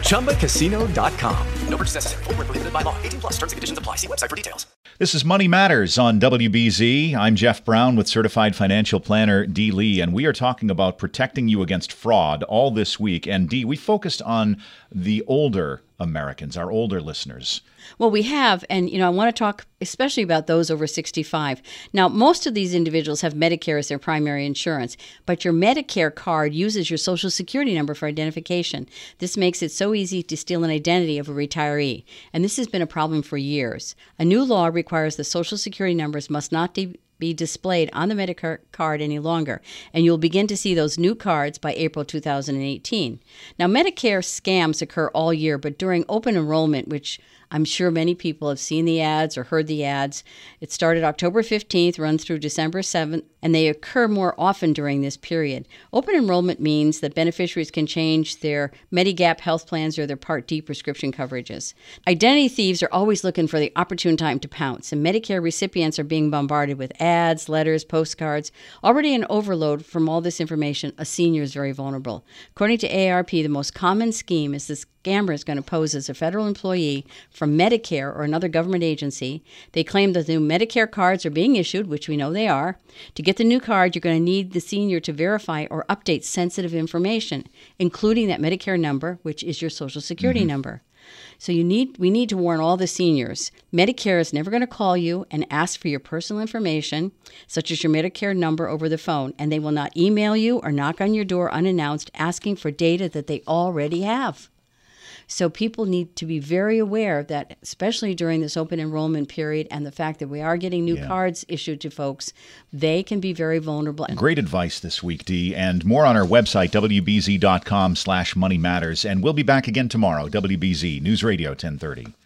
ChumbaCasino.com. No purchase necessary. Void where prohibited by law. 18 plus terms and conditions apply. See website for details. This is Money Matters on WBZ. I'm Jeff Brown with certified financial planner Dee Lee, and we are talking about protecting you against fraud all this week. And Dee, we focused on the older Americans, our older listeners. Well, we have, and I want to talk especially about those over 65. Now, most of these individuals have Medicare as their primary insurance, but your Medicare card uses your Social Security number for identification. This makes it so easy to steal an identity of a retiree, and this has been a problem for years. A new law requires the Social Security numbers must not be displayed on the Medicare card any longer, and you'll begin to see those new cards by April 2018. Now, Medicare scams occur all year, but during open enrollment, which I'm sure many people have seen the ads or heard the ads, it started October 15th, runs through December 7th, and they occur more often during this period. Open enrollment means that beneficiaries can change their Medigap health plans or their Part D prescription coverages. Identity thieves are always looking for the opportune time to pounce, and Medicare recipients are being bombarded with ads, letters, postcards. Already an overload from all this information, a senior is very vulnerable. According to AARP, the most common scheme is this scammer is going to pose as a federal employee from Medicare or another government agency. They claim that new Medicare cards are being issued, which we know they are. To get the new card, you're going to need the senior to verify or update sensitive information, including that Medicare number, which is your Social Security number. So we need to warn all the seniors. Medicare is never going to call you and ask for your personal information, such as your Medicare number, over the phone, and they will not email you or knock on your door unannounced asking for data that they already have. So people need to be very aware that, especially during this open enrollment period and the fact that we are getting new cards issued to folks, they can be very vulnerable. Great advice this week, Dee, and more on our website, wbz.com/moneymatters. And we'll be back again tomorrow, WBZ News Radio 1030.